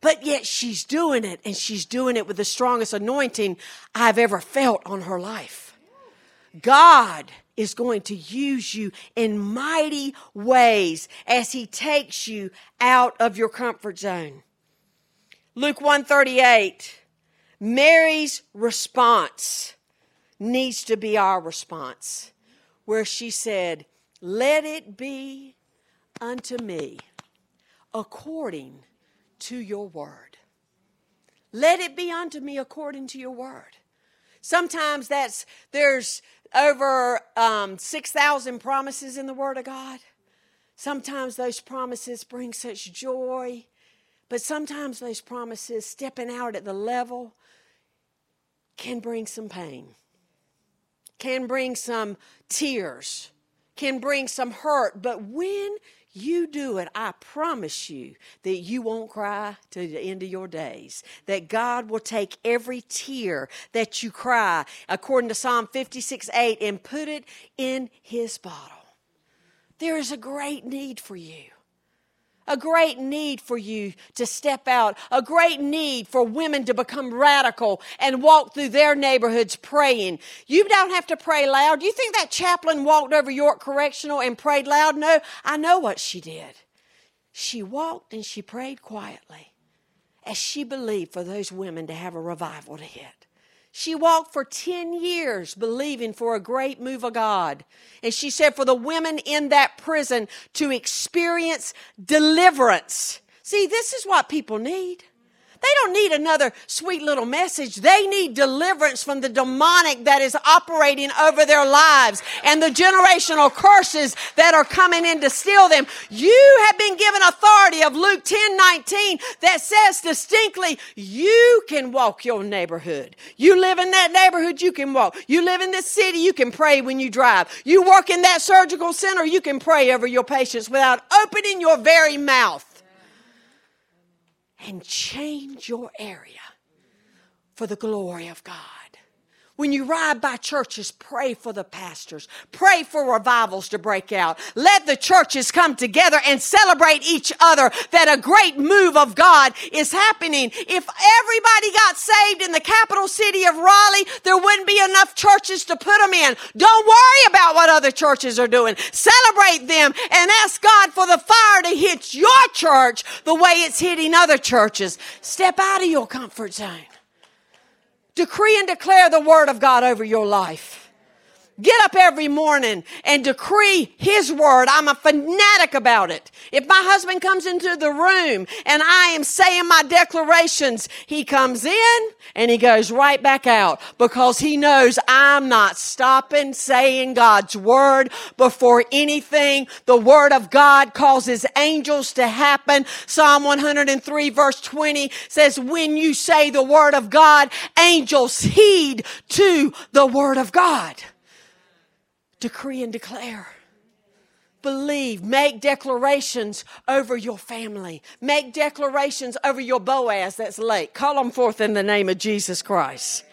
but yet she's doing it, and she's doing it with the strongest anointing I've ever felt on her life. God is going to use you in mighty ways as he takes you out of your comfort zone. Luke 1:38, Mary's response needs to be our response, where she said, let it be unto me according to your word. Let it be unto me according to your word. Sometimes there's over 6,000 promises in the word of God. Sometimes those promises bring such joy, but sometimes those promises, stepping out at the level, can bring some pain, can bring some tears, can bring some hurt. But when you do it, I promise you that you won't cry to the end of your days, that God will take every tear that you cry, according to Psalm 56:8, and put it in his bottle. There is a great need for you. A great need for you to step out. A great need for women to become radical and walk through their neighborhoods praying. You don't have to pray loud. You think that chaplain walked over York Correctional and prayed loud? No, I know what she did. She walked and she prayed quietly as she believed for those women to have a revival to hit. She walked for 10 years believing for a great move of God. And she said for the women in that prison to experience deliverance. See, this is what people need. They don't need another sweet little message. They need deliverance from the demonic that is operating over their lives and the generational curses that are coming in to steal them. You have been given authority of Luke 10:19 that says distinctly, you can walk your neighborhood. You live in that neighborhood, you can walk. You live in this city, you can pray when you drive. You work in that surgical center, you can pray over your patients without opening your very mouth. And change your area for the glory of God. When you ride by churches, pray for the pastors. Pray for revivals to break out. Let the churches come together and celebrate each other that a great move of God is happening. If everybody got saved in the capital city of Raleigh, there wouldn't be enough churches to put them in. Don't worry about what other churches are doing. Celebrate them and ask God for the fire to hit your church the way it's hitting other churches. Step out of your comfort zone. Decree and declare the word of God over your life. Get up every morning and decree his word. I'm a fanatic about it. If my husband comes into the room and I am saying my declarations, he comes in and he goes right back out because he knows I'm not stopping saying God's word before anything. The word of God causes angels to happen. Psalm 103 verse 20 says, when you say the word of God, angels heed to the word of God. Decree and declare. Believe. Make declarations over your family. Make declarations over your Boaz that's late. Call them forth in the name of Jesus Christ.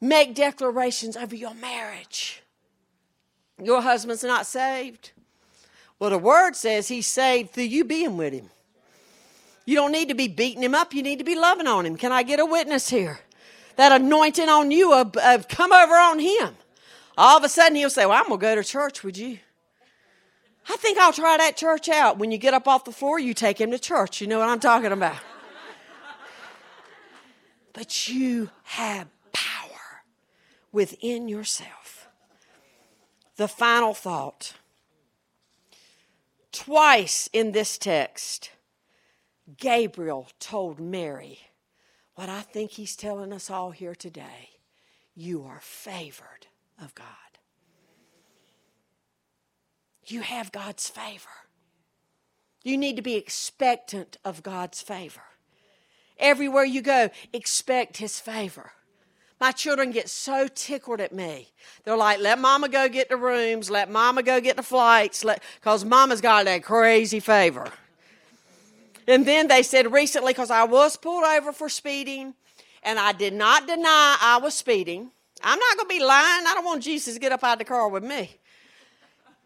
Make declarations over your marriage. Your husband's not saved. Well, the word says he's saved through you being with him. You don't need to be beating him up. You need to be loving on him. Can I get a witness here? That anointing on you of come over on him. All of a sudden, he'll say, well, I'm going to go to church with you. I think I'll try that church out. When you get up off the floor, you take him to church. You know what I'm talking about. But you have power within yourself. The final thought. Twice in this text, Gabriel told Mary what I think he's telling us all here today. You are favored of God. You have God's favor. You need to be expectant of God's favor. Everywhere you go, expect his favor. My children get so tickled at me. They're like, let mama go get the rooms, let mama go get the flights, because mama's got that crazy favor. And then they said recently, because I was pulled over for speeding, and I did not deny I was speeding. I'm not going to be lying. I don't want Jesus to get up out of the car with me.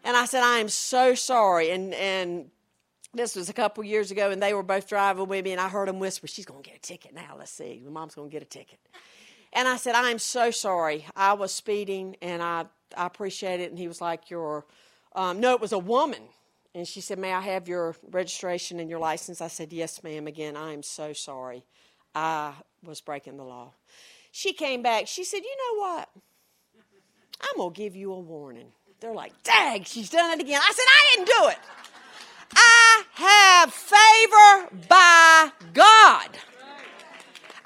And I said, I am so sorry. And this was a couple years ago, and they were both driving with me, and I heard them whisper, she's going to get a ticket now. Let's see. My mom's going to get a ticket. And I said, I am so sorry. I was speeding, and I appreciate it. And he was like, it was a woman. And she said, may I have your registration and your license? I said, yes, ma'am. Again, I am so sorry. I was breaking the law. She came back. She said, you know what? I'm going to give you a warning. They're like, dang, she's done it again. I said, I didn't do it. I have favor by God.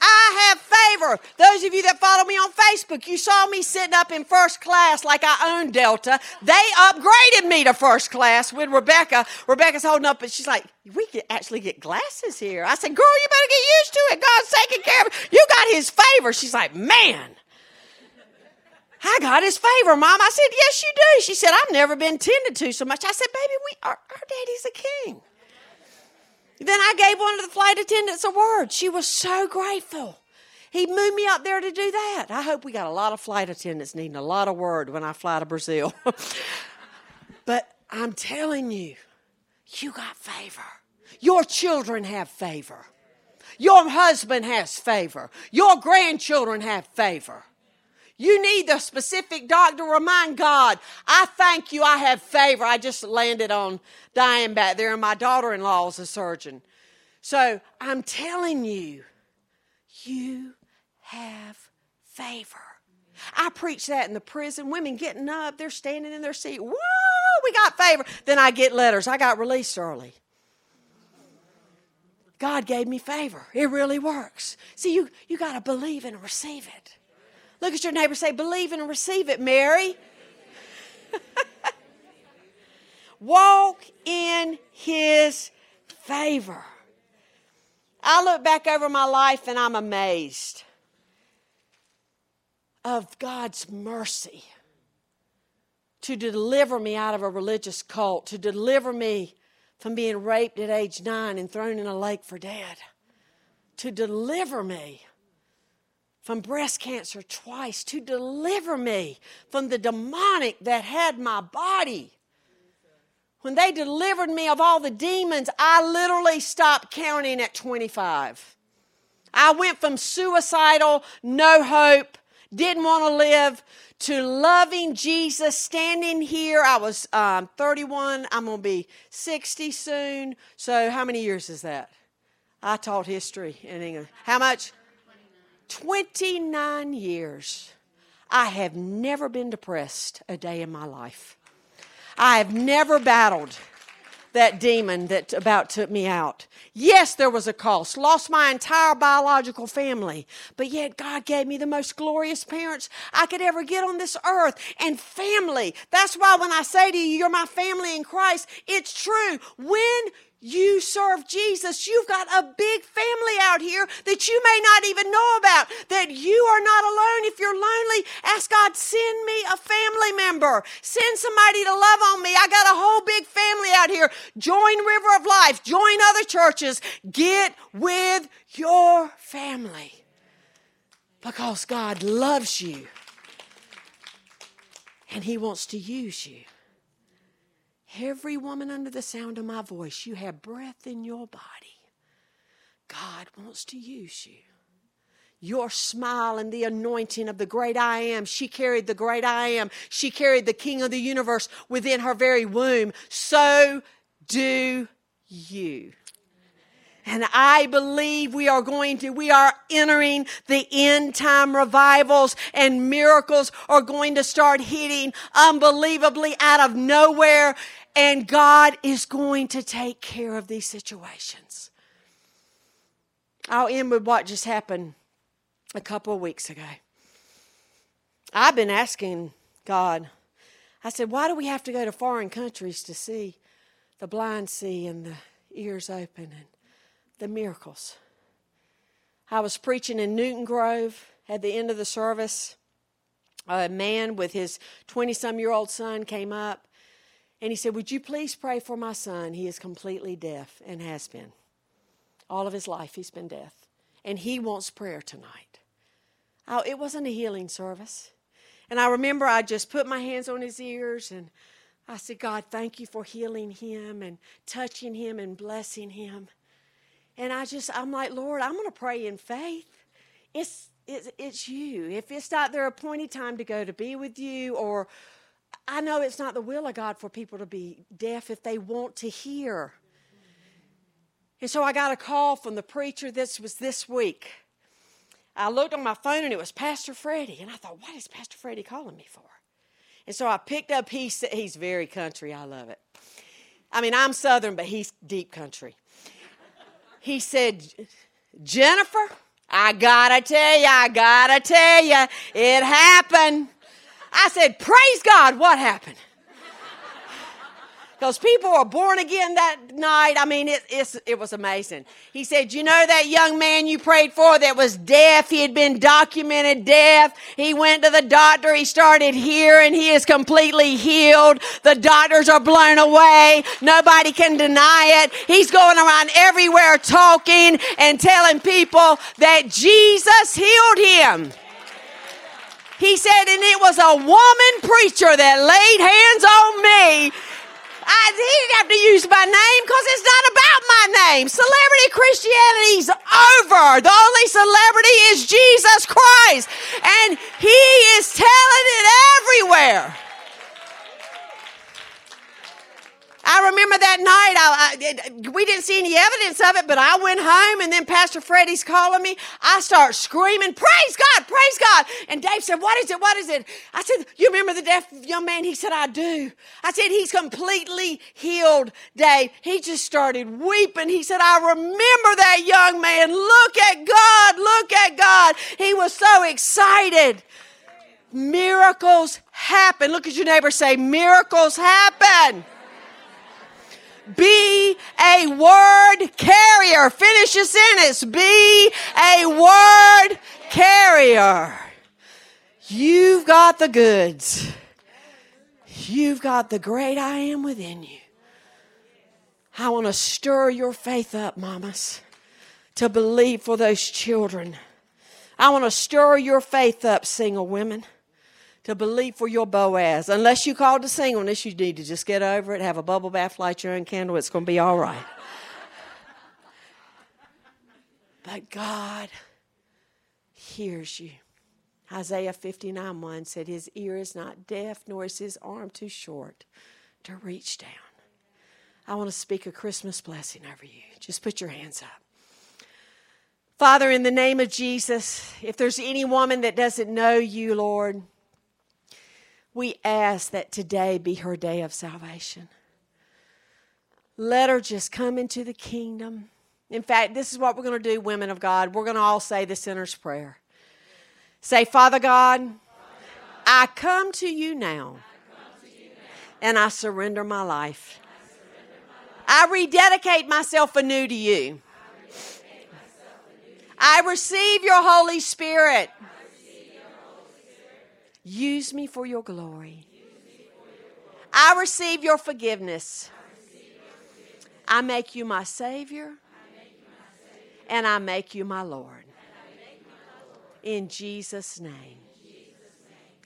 I have favor. Those of you that follow me on Facebook, you saw me sitting up in first class like I owned Delta. They upgraded me to first class with Rebecca. Rebecca's holding up, and she's like, we can actually get glasses here. I said, girl, you better get used to it. God's taking care of it. You got his favor. She's like, man, I got his favor, Mom. I said, yes, you do. She said, I've never been tended to so much. I said, baby, our daddy's a king. Then I gave one of the flight attendants a word. She was so grateful. He moved me up there to do that. I hope we got a lot of flight attendants needing a lot of word when I fly to Brazil. But I'm telling you, you got favor. Your children have favor. Your husband has favor. Your grandchildren have favor. You need the specific doctor. Remind God, I thank you, I have favor. I just landed on Diane back there, and my daughter-in-law is a surgeon. So I'm telling you, you have favor. I preach that in the prison. Women getting up, they're standing in their seat. Woo, we got favor. Then I get letters. I got released early. God gave me favor. It really works. See, you got to believe and receive it. Look at your neighbor, say, believe and receive it, Mary. Walk in his favor. I look back over my life and I'm amazed of God's mercy to deliver me out of a religious cult, to deliver me from being raped at age 9 and thrown in a lake for dead, to deliver me from breast cancer twice, to deliver me from the demonic that had my body. When they delivered me of all the demons, I literally stopped counting at 25. I went from suicidal, no hope, didn't want to live, to loving Jesus, standing here. I was 31. I'm going to be 60 soon. So how many years is that? I taught history in England. How much? 29 years. I have never been depressed a day in my life. I have never battled that demon that about took me out. Yes, there was a cost. Lost my entire biological family. But yet God gave me the most glorious parents I could ever get on this earth. And family. That's why when I say to you, you're my family in Christ, it's true. When you serve Jesus, you've got a big family out here that you may not even know about. That you are not alone. If you're lonely, ask God, send me a family member. Send somebody to love on me. I got a whole big family out here. Join River of Life. Join other churches. Get with your family. Because God loves you. And He wants to use you. Every woman under the sound of my voice, you have breath in your body. God wants to use you. Your smile and the anointing of the great I am. She carried the great I am. She carried the King of the universe within her very womb. So do you. And I believe we are entering the end time revivals, and miracles are going to start hitting unbelievably out of nowhere. And God is going to take care of these situations. I'll end with what just happened a couple of weeks ago. I've been asking God, I said, why do we have to go to foreign countries to see the blind see and the ears open and the miracles? I was preaching in Newton Grove. At the end of the service, a man with his 20-some-year-old son came up and he said, would you please pray for my son? He is completely deaf and has been. All of his life he's been deaf. And he wants prayer tonight. Oh, it wasn't a healing service. And I remember I just put my hands on his ears and I said, God, thank you for healing him and touching him and blessing him. And I'm like, Lord, I'm going to pray in faith. It's you. If it's not their appointed time to go to be with you, or I know it's not the will of God for people to be deaf if they want to hear. And so I got a call from the preacher. This was this week. I looked on my phone and it was Pastor Freddie. And I thought, what is Pastor Freddie calling me for? And so I picked up, he's very country. I love it. I mean, I'm Southern, but he's deep country. He said, Jennifer, I gotta tell you, it happened. I said, praise God, what happened? Because people were born again that night. I mean, it was amazing. He said, you know that young man you prayed for that was deaf? He had been documented deaf. He went to the doctor. He started hearing. He is completely healed. The doctors are blown away. Nobody can deny it. He's going around everywhere talking and telling people that Jesus healed him. He said, and it was a woman preacher that laid hands on me. He didn't have to use my name because it's not about my name. Celebrity Christianity's over. The only celebrity is Jesus Christ. And He is telling it everywhere. I remember that night, we didn't see any evidence of it, but I went home and then Pastor Freddie's calling me. I start screaming, praise God, praise God. And Dave said, what is it? I said, you remember the deaf young man? He said, I do. I said, he's completely healed, Dave. He just started weeping. He said, I remember that young man. Look at God. He was so excited. Miracles happen. Look at your neighbor, say, miracles happen. Be a word carrier. Finish your sentence. Be a word carrier. You've got the goods. You've got the great I am within you. I want to stir your faith up, mamas, to believe for those children. I want to stir your faith up, single women, to believe for your Boaz. Unless you're called to singleness, you need to just get over it, have a bubble bath, light your own candle. It's going to be all right. But God hears you. Isaiah 59:1 said, his ear is not deaf, nor is his arm too short to reach down. I want to speak a Christmas blessing over you. Just put your hands up. Father, in the name of Jesus, if there's any woman that doesn't know you, Lord, we ask that today be her day of salvation. Let her just come into the kingdom. In fact, this is what we're going to do, women of God. We're going to all say the sinner's prayer. Say, Father God, I come to you now, and I surrender my life. I rededicate myself anew to you. I receive your Holy Spirit. Use me for your glory. I receive your forgiveness. I make you my Savior, and I make you my Lord. In Jesus' name.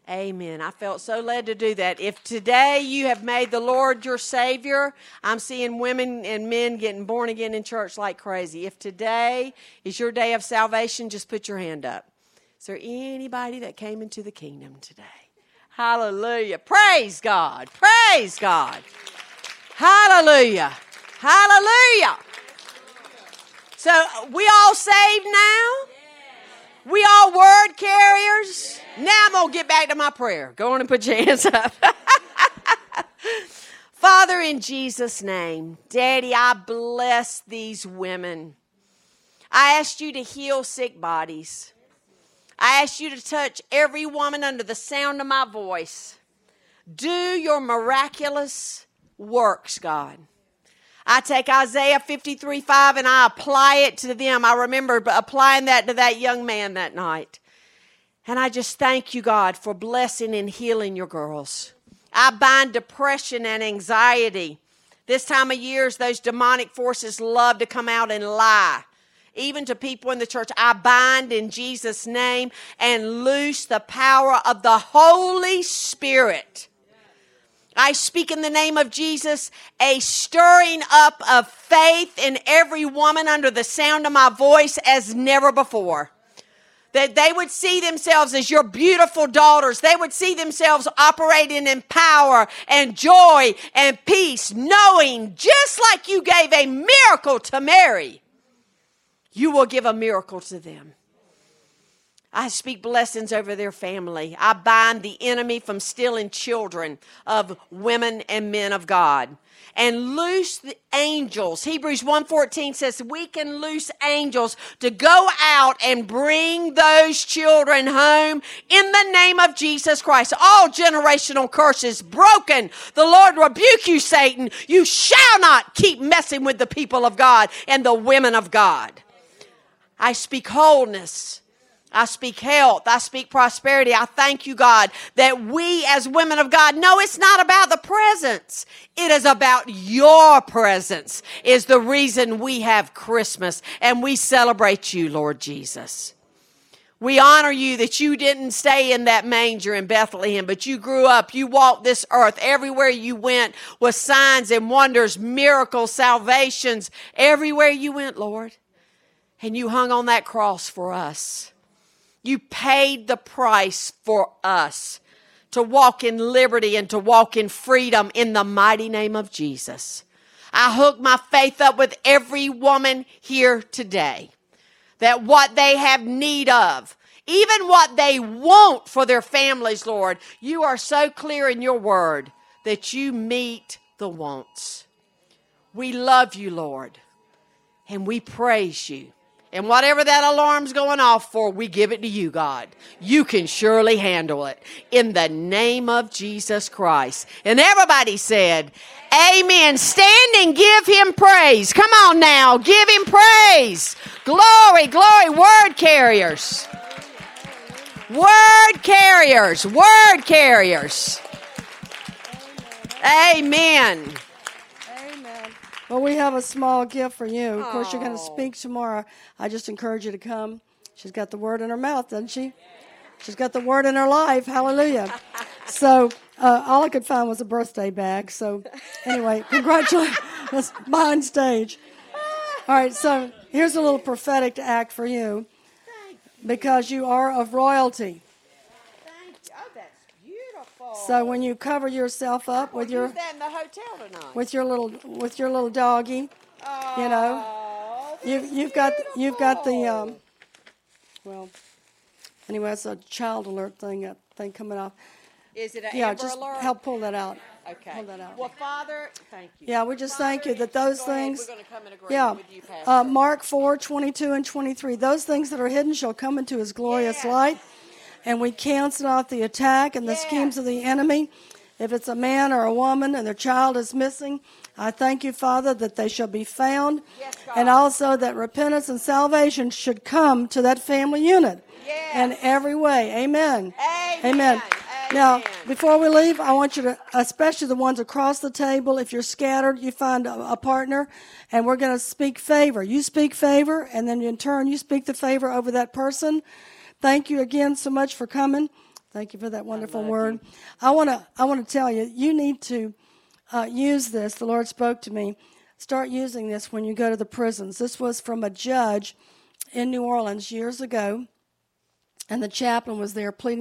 Amen. I felt so led to do that. If today you have made the Lord your Savior, I'm seeing women and men getting born again in church like crazy. If today is your day of salvation, just put your hand up. Is there anybody that came into the kingdom today? Hallelujah. Praise God. Praise God. Hallelujah. Hallelujah. So we all saved now? We all word carriers. Yeah. Now I'm going to get back to my prayer. Go on and put your hands up. Father, in Jesus' name, Daddy, I bless these women. I ask you to heal sick bodies. I ask you to touch every woman under the sound of my voice. Do your miraculous works, God. I take Isaiah 53:5 and I apply it to them. I remember applying that to that young man that night. And I just thank you, God, for blessing and healing your girls. I bind depression and anxiety. This time of year, those demonic forces love to come out and lie. Even to people in the church, I bind in Jesus' name and loose the power of the Holy Spirit. I speak in the name of Jesus, a stirring up of faith in every woman under the sound of my voice as never before. That they would see themselves as your beautiful daughters. They would see themselves operating in power and joy and peace, knowing just like you gave a miracle to Mary, you will give a miracle to them. I speak blessings over their family. I bind the enemy from stealing children of women and men of God. And loose the angels. Hebrews 1:14 says we can loose angels to go out and bring those children home in the name of Jesus Christ. All generational curses broken. The Lord rebuke you, Satan. You shall not keep messing with the people of God and the women of God. I speak wholeness. I speak health. I speak prosperity. I thank you, God, that we as women of God know it's not about the presents. It is about your presence is the reason we have Christmas and we celebrate you, Lord Jesus. We honor you that you didn't stay in that manger in Bethlehem, but you grew up. You walked this earth. Everywhere you went was signs and wonders, miracles, salvations. Everywhere you went, Lord. And you hung on that cross for us. You paid the price for us to walk in liberty and to walk in freedom in the mighty name of Jesus. I hook my faith up with every woman here today that what they have need of, even what they want for their families, Lord, you are so clear in your word that you meet the wants. We love you, Lord, and we praise you. And whatever that alarm's going off for, we give it to you, God. You can surely handle it. In the name of Jesus Christ. And everybody said, amen. Stand and give him praise. Come on now. Give him praise. Glory, glory. Word carriers. Word carriers. Word carriers. Amen. Well, we have a small gift for you. Of course, you're going to speak tomorrow. I just encourage you to come She's got the word in her mouth, doesn't she? She's got the word in her life. Hallelujah. So all I could find was a birthday bag. So anyway, congratulations. Mine stage. All right, so here's a little prophetic act for you because you are of royalty. So when you cover yourself up with your little doggy, you know, you've got the well, anyway, it's a child alert thing coming off. Is it an Amber just alert? Help pull that out. Okay. Pull that out. Well, Father, thank you. Yeah, we just Father, thank you that those things. We're going to come and agree with you, Pastor. Mark 4:22 and 23. Those things that are hidden shall come into His glorious light. And we cancel out the attack and the schemes of the enemy. If it's a man or a woman and their child is missing, I thank you, Father, that they shall be found. Yes, and also that repentance and salvation should come to that family unit in every way. Amen. Amen. Amen. Amen. Now, before we leave, I want you to, especially the ones across the table, if you're scattered, you find a partner, and we're going to speak favor. You speak favor, and then in turn, you speak the favor over that person. Thank you again so much for coming. Thank you for that wonderful word. I want to tell you, you need to use this. The Lord spoke to me. Start using this when you go to the prisons. This was from a judge in New Orleans years ago, and the chaplain was there pleading